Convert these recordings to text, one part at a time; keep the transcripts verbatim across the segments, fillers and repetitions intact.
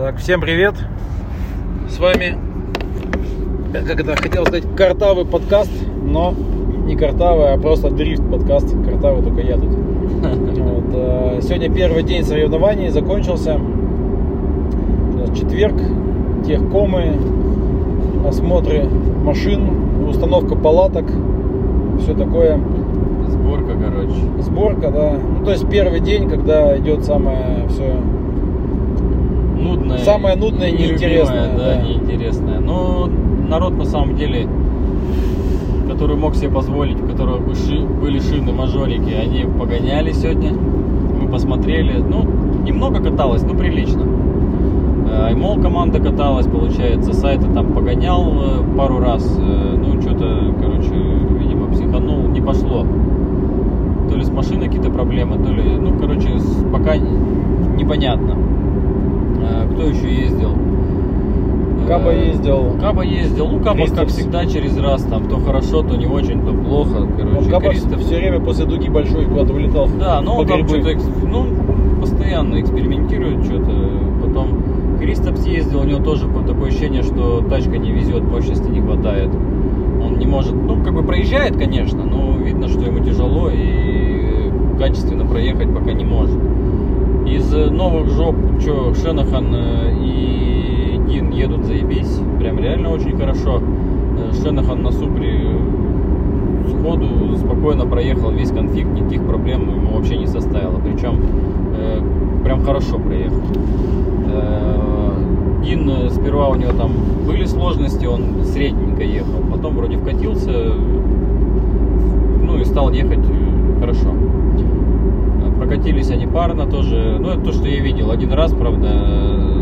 Так, всем привет. С вами, как это, хотел сказать, картавый подкаст, но не картавый, а просто дрифт подкаст. Картавый только я тут. Вот. Сегодня первый день соревнований закончился. Четверг, техкомы, осмотры машин, установка палаток, все такое. Сборка, короче. Сборка, да. Ну, то есть первый день, когда идет самое все нудное. Самое нудное и неинтересное. Да, да, неинтересное. Но народ на самом деле, который мог себе позволить, у которого были шины, мажорики, они погоняли сегодня. Мы посмотрели. Ну, немного каталось, но прилично. Аймол команда каталась, получается, Сайта там погонял пару раз, ну что-то, короче, видимо, психанул, не пошло. То ли с машиной какие-то проблемы, то ли, ну, короче, пока непонятно. Кто еще ездил? Каба ездил. Каба ездил, ну, Каба, как всегда, через раз, там, то хорошо, то не очень, то плохо, короче. Каба все время после дуги большой куда-то вылетал. Да, ну, он там что-то, ну, постоянно экспериментирует что-то, потом... Кристоп съездил, у него тоже такое ощущение, что тачка не везет, мощности не хватает. Он не может, ну, как бы проезжает, конечно, но видно, что ему тяжело и качественно проехать пока не может. Из новых жоп, что, Шенахан и Дин едут заебись, прям реально очень хорошо. Шенахан на Супре сходу спокойно проехал весь конфиг, никаких проблем ему вообще не составило, причем прям хорошо проехал. Дин, сперва у него там были сложности, он средненько ехал, потом вроде вкатился, ну и стал ехать хорошо. Прокатились они парно тоже, ну это то, что я видел. Один раз, правда,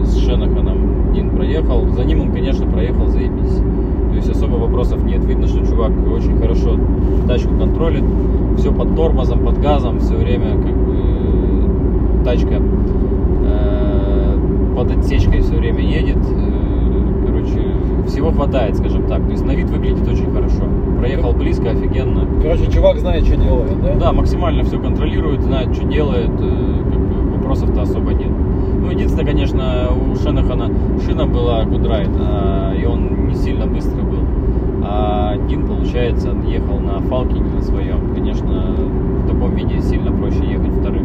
с Шенаханом Дин проехал, за ним он, конечно, проехал заебись. То есть особо вопросов нет, видно, что чувак очень хорошо тачку контролит, все под тормозом, под газом, все время как бы тачка... под отсечкой все время едет, короче, всего хватает, скажем так, то есть на вид выглядит очень хорошо, проехал близко, офигенно. Короче, чувак знает, что делает, да? Да, максимально все контролирует, знает, что делает, вопросов-то особо нет. Ну, единственное, конечно, у Шенахана шина была Goodride, и он не сильно быстро был, а Дин, получается, ехал на Фалкине на своем, конечно, в таком виде сильно проще ехать вторым.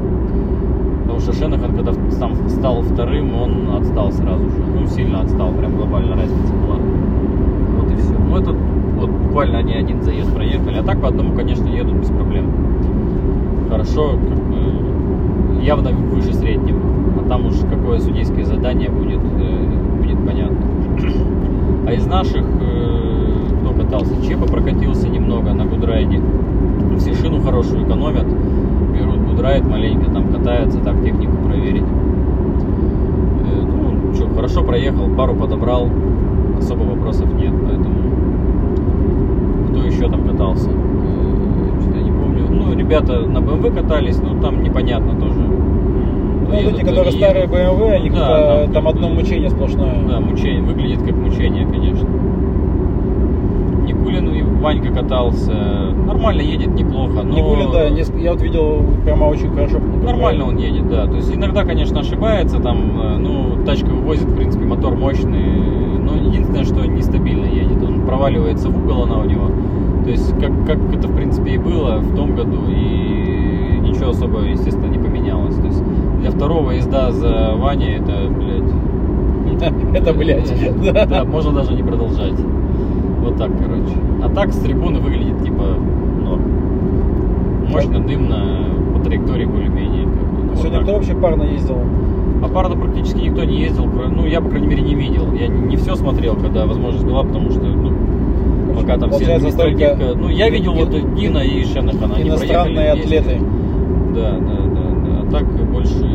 Потому что Шенахан, когда сам стал вторым, он отстал сразу же. Ну, сильно отстал, прям глобально разница была. Вот и все. Ну, это вот буквально они один заезд проехали. А так по одному, конечно, едут без проблем. Хорошо, как бы, явно выше среднего. А там уж какое судейское задание будет, будет понятно. А из наших, кто катался, Чепа прокатился немного на Гудрайде. Все шину хорошую экономят. Берут Goodride, маленько там катается, так технику проверить. Ну, что, хорошо проехал, пару подобрал, особо вопросов нет, поэтому... Кто еще там катался? Что-то я не помню. Ну, ребята на бэ эм вэ катались, но там непонятно тоже. Ну, едут, эти, которые старые бэ эм вэ, они, да, там, там одно мучение сплошное. Да, мучение, выглядит как мучение, конечно. Никулин и Ванька катался, нормально едет, неплохо. Но... Никулин, да, я вот видел, прямо очень хорошо. Нормально он едет, да, то есть иногда, конечно, ошибается, там, ну, тачка вывозит, в принципе, мотор мощный, но единственное, что нестабильно едет, он проваливается в угол, она у него, то есть как, как это, в принципе, и было в том году, и ничего особо, естественно, не поменялось, то есть для второго езда за Ваней это, блядь, это, блядь, да, можно даже не продолжать. Вот так, короче. А так с трибуны выглядит типа норм. Мощно, дымно, по траектории более-менее. А сегодня кто вообще парно ездил? А парно практически никто не ездил. Ну, я, по крайней мере, не видел. Я не все смотрел, когда возможность была, потому что, ну, пока там все административка. Ну, я видел вот Дина и Шенахана. Иностранные атлеты. Да, да, да. А так больше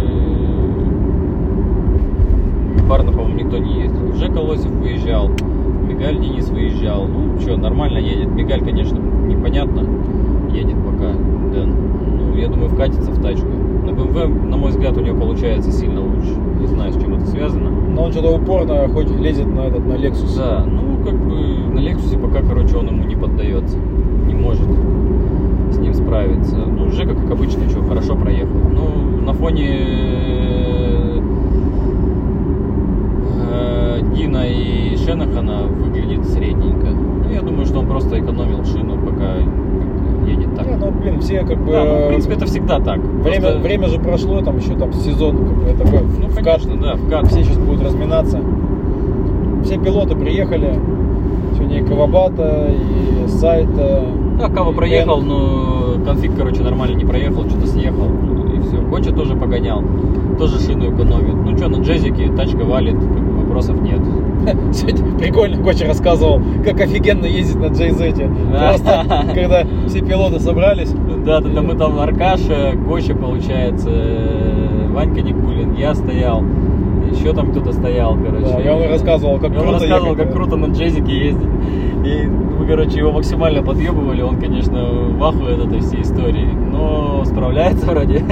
парно, по-моему, никто не ездил. Жека Лосев выезжал. Мигаль Денис выезжал. Ну, что, нормально едет. Мигаль, конечно, непонятно едет пока. Да. Ну, я думаю, вкатится в тачку. На бэ эм вэ, на мой взгляд, у него получается сильно лучше. Не знаю, с чем это связано. Но он что-то упорно хоть лезет на этот, на Lexus. Да, ну, как бы на Lexus пока, короче, он ему не поддается. Не может с ним справиться. Ну, Жека, как обычно, что, хорошо проехал. Ну, на фоне... все как бы... Да, ну, в принципе, это всегда так. Время, просто... время же прошло, там еще там сезон как бы, такой. Ну, в конечно, кат, да, в кат. Все сейчас будут разминаться. Все пилоты приехали. Сегодня и Кавабата, и Сайта. Да, Кава проехал, Эн. но конфиг, короче, нормально не проехал, что-то съехал. И все. Коча тоже погонял. Тоже шину экономит. Ну что, на джезике тачка валит, вопросов нет. Сегодня прикольно Коча рассказывал, как офигенно ездить на джей зет. Просто, когда все пилоты собрались. Да, тогда мы там Аркаш, Коча, получается, Ванька Никулин, я стоял, еще там кто-то стоял, короче. Да, и он рассказывал, как, и круто, он рассказывал, как круто на джезике ездить. И мы, короче, его максимально подъебывали, он, конечно, в ахуе от этой всей истории, но справляется вроде.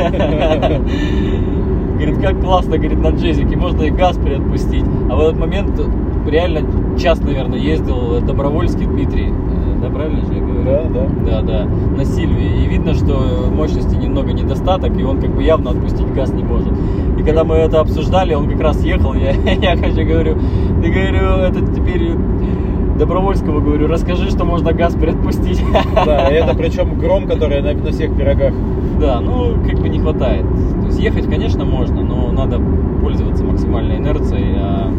Говорит, как классно, говорит, на джезике, можно и газ приотпустить. А в этот момент реально час, наверное, ездил Добровольский Дмитрий. Да, правильно же я говорю? Да, да. Да, да. На Сильвии. И видно, что мощности немного недостаток, и он как бы явно отпустить газ не может. И когда мы это обсуждали, он как раз ехал, я, я хочу, говорю, ты, говорю, это теперь... Добровольскому говорю, расскажи, что можно газ приотпустить. Да, и это причем гром, который на, на всех пирогах. Да, ну как бы не хватает. То есть ехать, конечно, можно, но надо пользоваться максимальной инерцией, а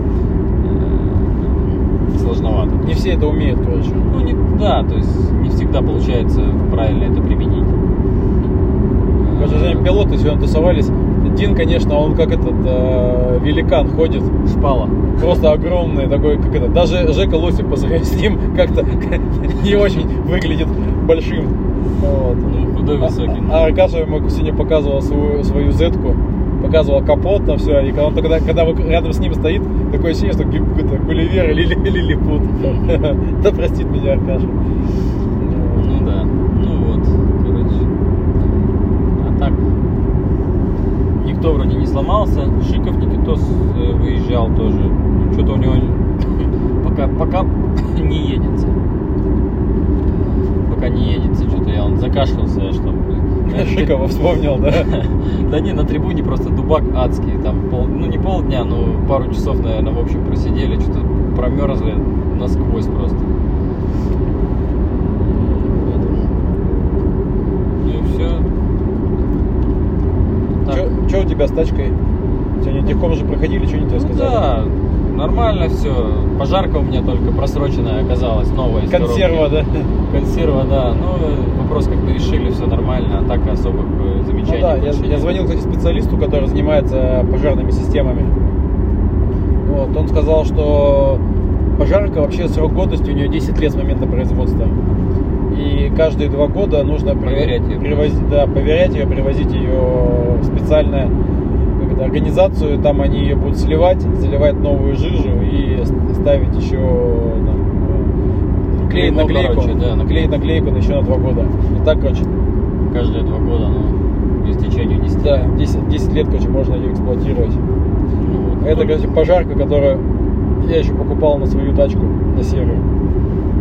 э, сложновато. Не все это умеют, короче. Ну не, да, то есть не всегда получается правильно это применить. Короче, пилоты сегодня тусовались. Дин, конечно, он как этот э, великан ходит. Шпала. Просто огромный такой, как это. Даже Жека Лосев по сравнению с ним как-то не очень выглядит большим. Вот. Ну, худой, высокий. А, а Аркаша ему сегодня показывал свою, свою зетку, показывал капот там все. И когда он тогда, когда рядом с ним стоит, такое ощущение, что какой-то Гулливер или Лилипут. Да простит меня Аркаша. Ну да. Ну вот, короче. А так. Никто вроде не сломался. Шиков Никитос выезжал тоже. Что-то у него пока, пока не едется. Пока не едется. Что-то я он закашлялся, я что Шикова вспомнил, да? Да не, на трибуне просто дубак адский. Там пол, ну не полдня, но пару часов, наверное, в общем просидели. Что-то промерзли насквозь просто. И все. Что у тебя с тачкой? Сегодня техком же проходили, что они тебе сказали? Да, нормально все. Пожарка у меня только просроченная оказалась, новая. Консерва, да? Консерва, да. Ну, вопрос как-то решили, все нормально, а так особых замечаний. Ну, да, я, я звонил, кстати, специалисту, который занимается пожарными системами. Вот, он сказал, что пожарка вообще срок годности у нее десять лет с момента производства. И каждые два года нужно проверять ее, привозить, да, проверять ее, привозить ее в специальную это, организацию. Там они ее будут сливать, заливать новую жижу и ставить еще там, клеить, клеймо, наклейку, короче, да, наклеить наклейку еще на два года. И так, короче. Каждые два года, ну, по истечению десять лет. Да, десять лет, короче, можно ее эксплуатировать. Ну, вот. Это, короче, пожарка, которую я еще покупал на свою тачку, на серую.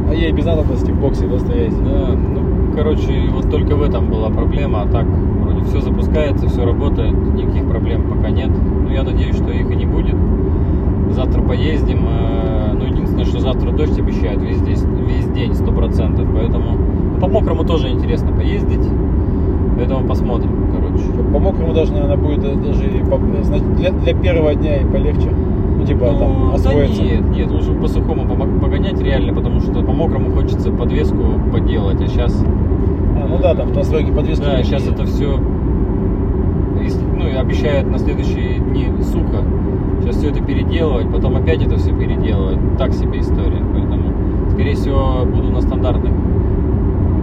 А ей без надобности в боксе достоять. Да, ну, короче, вот только в этом была проблема. А так, вроде все запускается, все работает. Никаких проблем пока нет. Но я надеюсь, что их и не будет. Завтра поездим. Ну, единственное, что завтра дождь обещают весь день, весь день сто процентов. Поэтому ну, по мокрому тоже интересно поездить. Поэтому посмотрим, короче. По мокрому даже, наверное, будет даже и по... для, для первого дня и полегче. Типа, ну, там, освоиться. Да нет, нет, лучше по сухому погонять реально, потому что по мокрому хочется подвеску поделать, а сейчас... А, ну да, там настройки подвески. Да, сейчас нет. Это все, ну, обещают на следующие дни сухо. Сейчас все это переделывать, потом опять это все переделывать. Так себе история, поэтому, скорее всего, буду на стандартных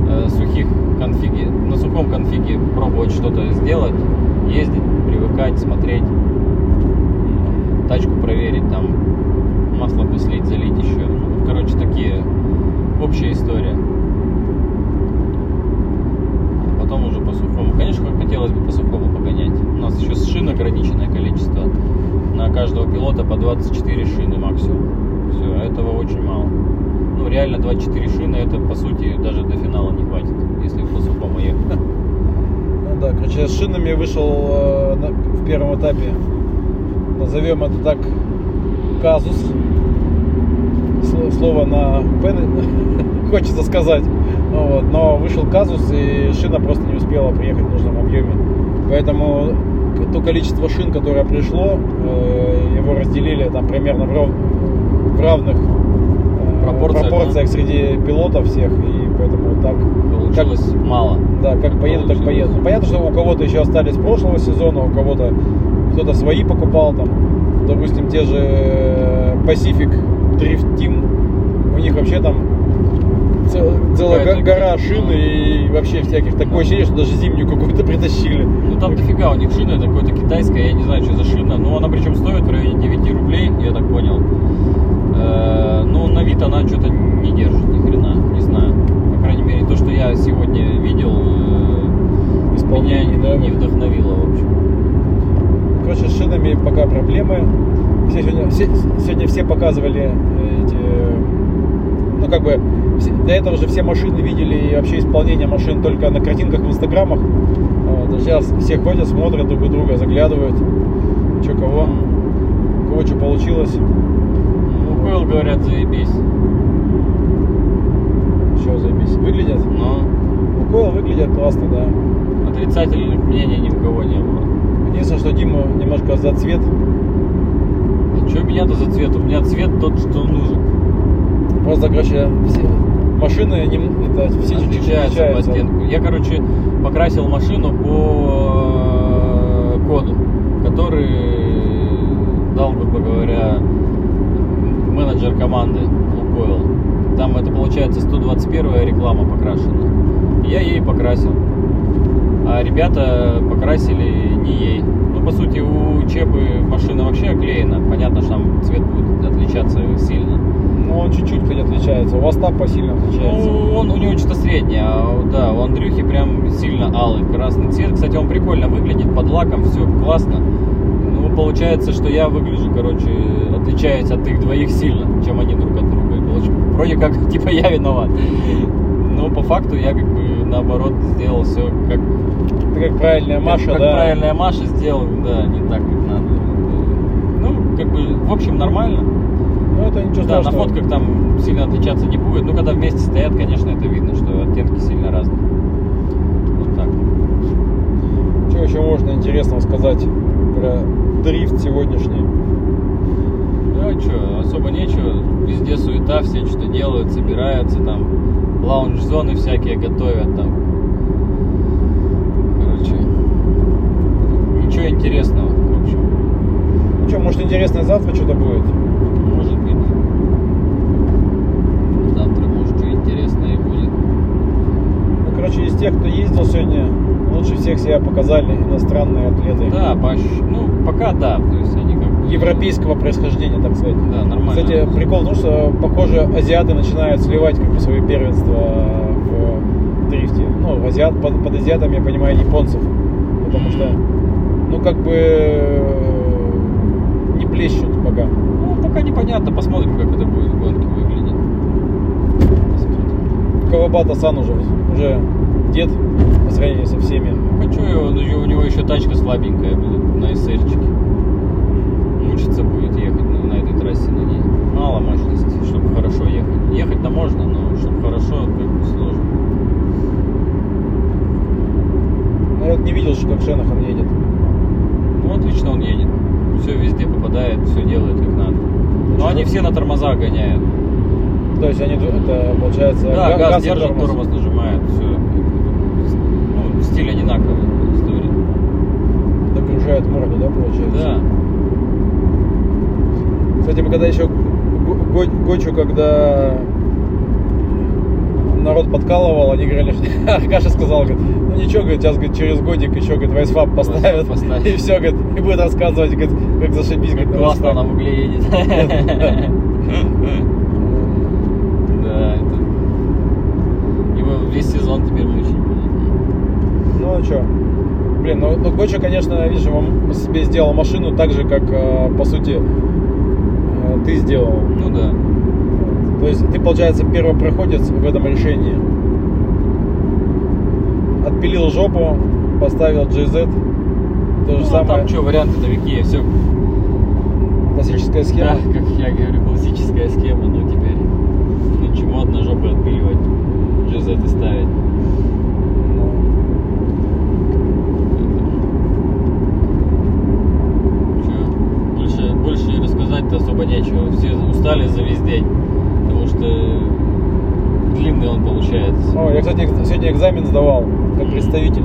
э, сухих конфиге, на сухом конфиге пробовать что-то сделать, ездить, привыкать, смотреть. Тачку проверить, там масло послить, залить еще. Короче, такие общая история. А потом уже по сухому. Конечно, хотелось бы по сухому погонять. У нас еще с шин ограниченное количество. На каждого пилота по двадцать четыре шины максимум. Все, этого очень мало. Ну, реально двадцать четыре шины, это, по сути, даже до финала не хватит, если по сухому ехать. Ну да, короче, с шинами вышел в первом этапе. Назовем это так, казус. Слово на П хочется сказать. Ну, вот, но вышел казус, и шина просто не успела приехать в нужном объеме. Поэтому то количество шин, которое пришло, э, его разделили там примерно в, рав... в равных э, пропорциях, пропорциях да? среди пилотов всех. И поэтому так получилось как, мало. Да, как поеду, так поеду. Понятно, что у кого-то еще остались с прошлого сезона, у кого-то кто-то свои покупал там. Допустим, те же Pacific Drift Team, у них вообще там цел, целая это, гора шин, ну, и вообще всяких, такое ощущение, что даже зимнюю какую-то притащили. Ну там дофига у них шина, это какая-то китайская, я не знаю, что за шина, но она причем стоит в районе девяти рублей, я так понял. Э-э- но на вид она что-то не держит, ни хрена, не знаю. По крайней мере, то, что я сегодня видел, меня не, не вдохновило, в общем. Короче, с шинами пока проблемы. Все сегодня, все, сегодня все показывали эти, ну как бы все, до этого же все машины видели и вообще исполнение машин только на картинках в инстаграмах. Вот, сейчас все ходят, смотрят друг у друга, заглядывают, что кого, у кого что получилось. Lukoyl, говорят, заебись. Что заебись? Выглядят? Ну. Lukoyl выглядят классно, да. Отрицательных мнений ни у кого не было. Единственное, что Дима немножко за цвет. А что меня-то за цвет? У меня цвет тот, что нужен. Просто, короче, все машины не, это, все чуть-чуть отличаются. Я, короче, покрасил машину по коду, который дал, грубо говоря, менеджер команды Lukoyl. Там это, получается, сто двадцать первая реклама покрашена. Я ей покрасил. А ребята покрасили не ей. Ну, по сути, у Чепы машина вообще оклеена. Понятно, что там цвет будет отличаться сильно. Ну, он чуть-чуть, хоть отличается. У вас так посильно отличается. Ну, он, у него что-то среднее. А, да, у Андрюхи прям сильно алый красный цвет. Кстати, он прикольно выглядит под лаком. Все классно. Ну, получается, что я выгляжу, короче, отличаюсь от их двоих сильно, чем они друг от друга. Вроде как, типа, я виноват. Но по факту я, как бы, наоборот, сделал все как... Ты как правильная Маша, как, да? Как правильная Маша сделал, да, не так, как надо. Ну, как бы, в общем, нормально. Ну, это ничего да, страшного. На фотках там сильно отличаться не будет. Ну, когда вместе стоят, конечно, это видно, что оттенки сильно разные. Вот так. Что еще можно интересного сказать про дрифт сегодняшний? Да, что, особо нечего. Везде суета, все что-то делают, собираются, там, лаунж-зоны всякие готовят, там. Ничего интересного, в общем. Ну что, может, интересное завтра что-то будет? Может быть. Завтра, может, что интересное и будет. Ну, короче, из тех, кто ездил сегодня, лучше всех себя показали иностранные атлеты. Да, по... ну, пока да. То есть они как... европейского происхождения, так сказать. Да, нормально. Кстати, прикол в том, что, похоже, азиаты начинают сливать как бы свои первенства в дрифте. Ну, азиат... под, под азиатами я понимаю японцев. Потому что, ну, как бы, не плещут пока. Ну, пока непонятно. Посмотрим, как это будет в гонке выглядеть. Посмотрим. Кавабата-сан уже, уже дед по сравнению со всеми. Хочу его, у него еще тачка слабенькая будет на эсерчике. Мучиться будет ехать на этой трассе на ней. Мало мощности, чтобы хорошо ехать. Ехать-то можно, но чтобы хорошо, как бы сложно. Я не видел, что как Шенахан едет. Ну, отлично он едет. Все везде попадает, все делает как надо. Но что? Они все на тормозах гоняют. То есть они, это получается... Да, газ, газ держит, тормоз. тормоз нажимает, все. Ну, стиль одинаковый, история. Догружает морду, да, получается? Да. Кстати, мы когда еще Гочу, когда... народ подкалывал, они говорили, Аркаша сказал, говорит, ну ничего, говорит, сейчас говорит, через годик еще говорит, вайсфаб поставят, поставят, и все, говорит, и будет рассказывать, говорит, как зашибись. Как говорит, классно она в угле едет. Да, это... Его весь сезон теперь мучить будет. Ну, а что? Блин, ну, ну Гоча, конечно, видишь, он себе сделал машину так же, как, по сути, ты сделал. Ну да. То есть ты, получается, первопроходец в этом решении. Отпилил жопу, поставил джи зет. То же ну, самое. Там что, варианты-то какие? Все. Классическая схема. Да, как я говорю, классическая схема, но теперь. Ну чему одна жопа отпиливать? джи зет за это ставить. Больше, больше рассказать-то особо нечего. Все устали за весь день, потому что длинный он получается. О, я, кстати, сегодня экзамен сдавал как представитель.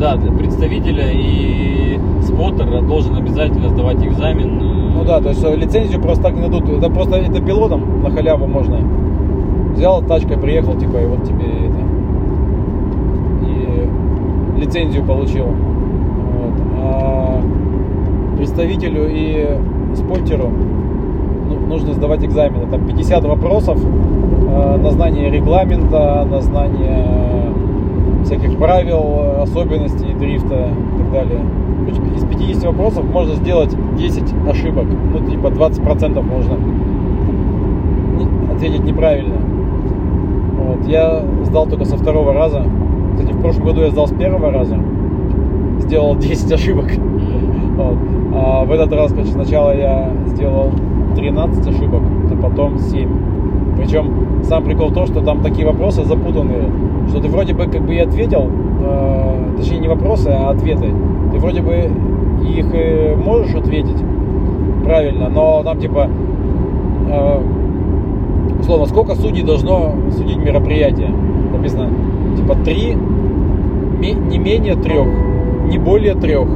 Да, для представителя и споттера должен обязательно сдавать экзамен. Ну да, то есть лицензию просто так не дадут. Это просто это пилотом на халяву можно. Взял тачкой, приехал, типа, и вот тебе это. И лицензию получил. Вот. А представителю и споттеру нужно сдавать экзамены. Там пятьдесят вопросов на знание регламента, на знание всяких правил, особенностей дрифта и так далее. Из пятидесяти вопросов можно сделать десять ошибок. Ну, типа двадцать процентов можно ответить неправильно. Вот. Я сдал только со второго раза. Кстати, в прошлом году я сдал с первого раза. Сделал десять ошибок. Вот. А в этот раз, короче, сначала я сделал тринадцать ошибок, а потом семь. Причем сам прикол в том, что там такие вопросы запутанные, что ты вроде бы как бы и ответил, э, точнее не вопросы, а ответы. Ты вроде бы их э, можешь ответить правильно, но там типа э, условно сколько судей должно судить мероприятие. Написано типа три, не менее трех, не более трех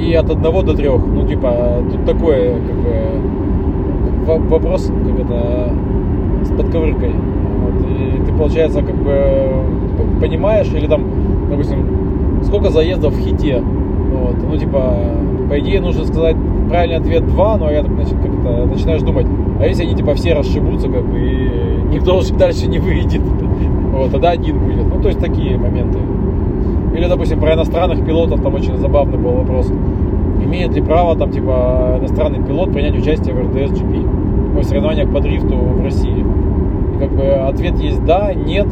и от одного до трех. Ну типа тут такое как бы вопрос, как это... с подковыркой. Вот. И ты, получается, как бы понимаешь, или там, допустим, сколько заездов в хите. Вот. Ну, типа, по идее, нужно сказать правильный ответ два, но я так как-то начинаешь думать, а если они, типа, все расшибутся, как бы, и никто дальше не выйдет, вот, тогда один будет. Ну, то есть, такие моменты. Или, допустим, про иностранных пилотов, там очень забавный был вопрос. Имеет ли право, там, типа, иностранный пилот принять участие в эр тэ эс джи пи? В соревнованиях по дрифту в России. И как бы ответ есть да, нет,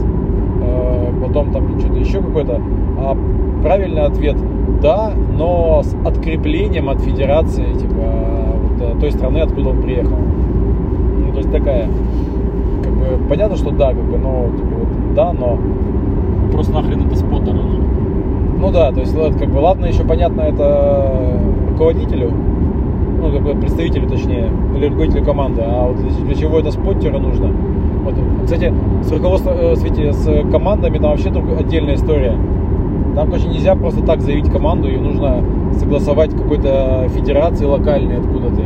э, потом там что-то еще какое-то. А правильный ответ да, но с откреплением от федерации, типа вот, той страны, откуда он приехал. Ну, то есть такая, как бы понятно, что да, как бы, но типа, вот, да, но. Просто нахрен это споттер. Ну да, то есть как бы ладно, еще понятно это руководителю. Ну, как бы представителю, точнее, или руководителю команды, а вот для, для чего это споттеру нужно. Вот. Кстати, с руководством, э, с командами там вообще друг, отдельная история. Там, короче, нельзя просто так заявить команду, ее нужно согласовать какой-то федерации локальной, откуда ты.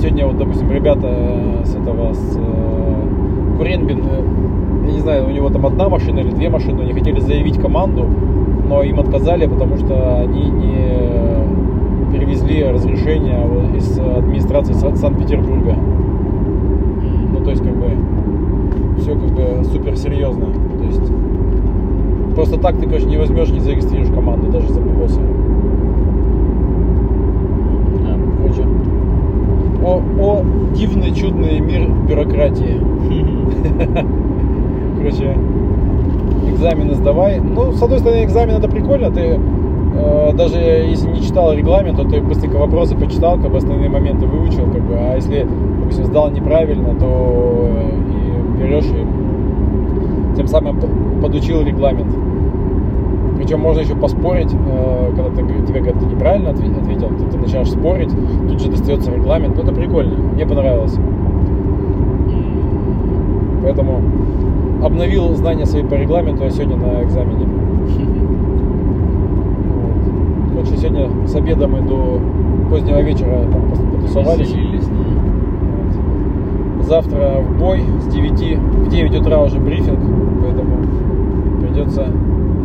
Сегодня вот, допустим, ребята с этого, с э, Куренбин, я не знаю, у него там одна машина или две машины, они хотели заявить команду, но им отказали, потому что они не перевезли разрешение из администрации Санкт-Петербурга. Ну, то есть, как бы, все как бы суперсерьезно. То есть, просто так ты, короче, не возьмешь, не зарегистрируешь команду, даже за полосы. Да. Короче, о, о дивный, чудный мир бюрократии. Короче... экзамены сдавай. Ну, с одной стороны, экзамен это прикольно. Ты э, даже если не читал регламент, то ты быстренько вопросы почитал, как бы основные моменты выучил, как бы. А если, допустим, сдал неправильно, то и берешь и тем самым подучил регламент. Причем можно еще поспорить, э, когда ты, тебе говорят, ты неправильно ответил, ты, ты начинаешь спорить, тут же достается регламент. Ну, это прикольно. Мне понравилось. Поэтому обновил знания свои по регламенту я сегодня на экзамене. Вот. Короче, сегодня с обеда мы до позднего вечера там потусовались. Вот. Завтра в бой с девяти. В девять утра уже брифинг, поэтому придется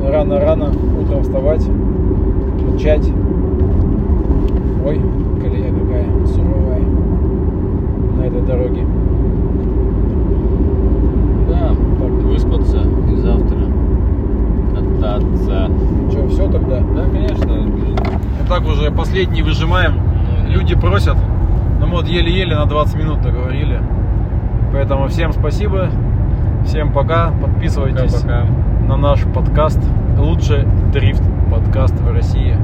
рано-рано утром вставать, включать. Ой, колея какая суровая на этой дороге. Выспаться и завтра кататься. Что, все тогда? Да, конечно. Так уже последний выжимаем. Люди просят. Ну вот еле-еле на двадцать минут договорили. Поэтому всем спасибо. Всем пока. Подписывайтесь пока, пока. На наш подкаст. Лучший дрифт подкаст в России.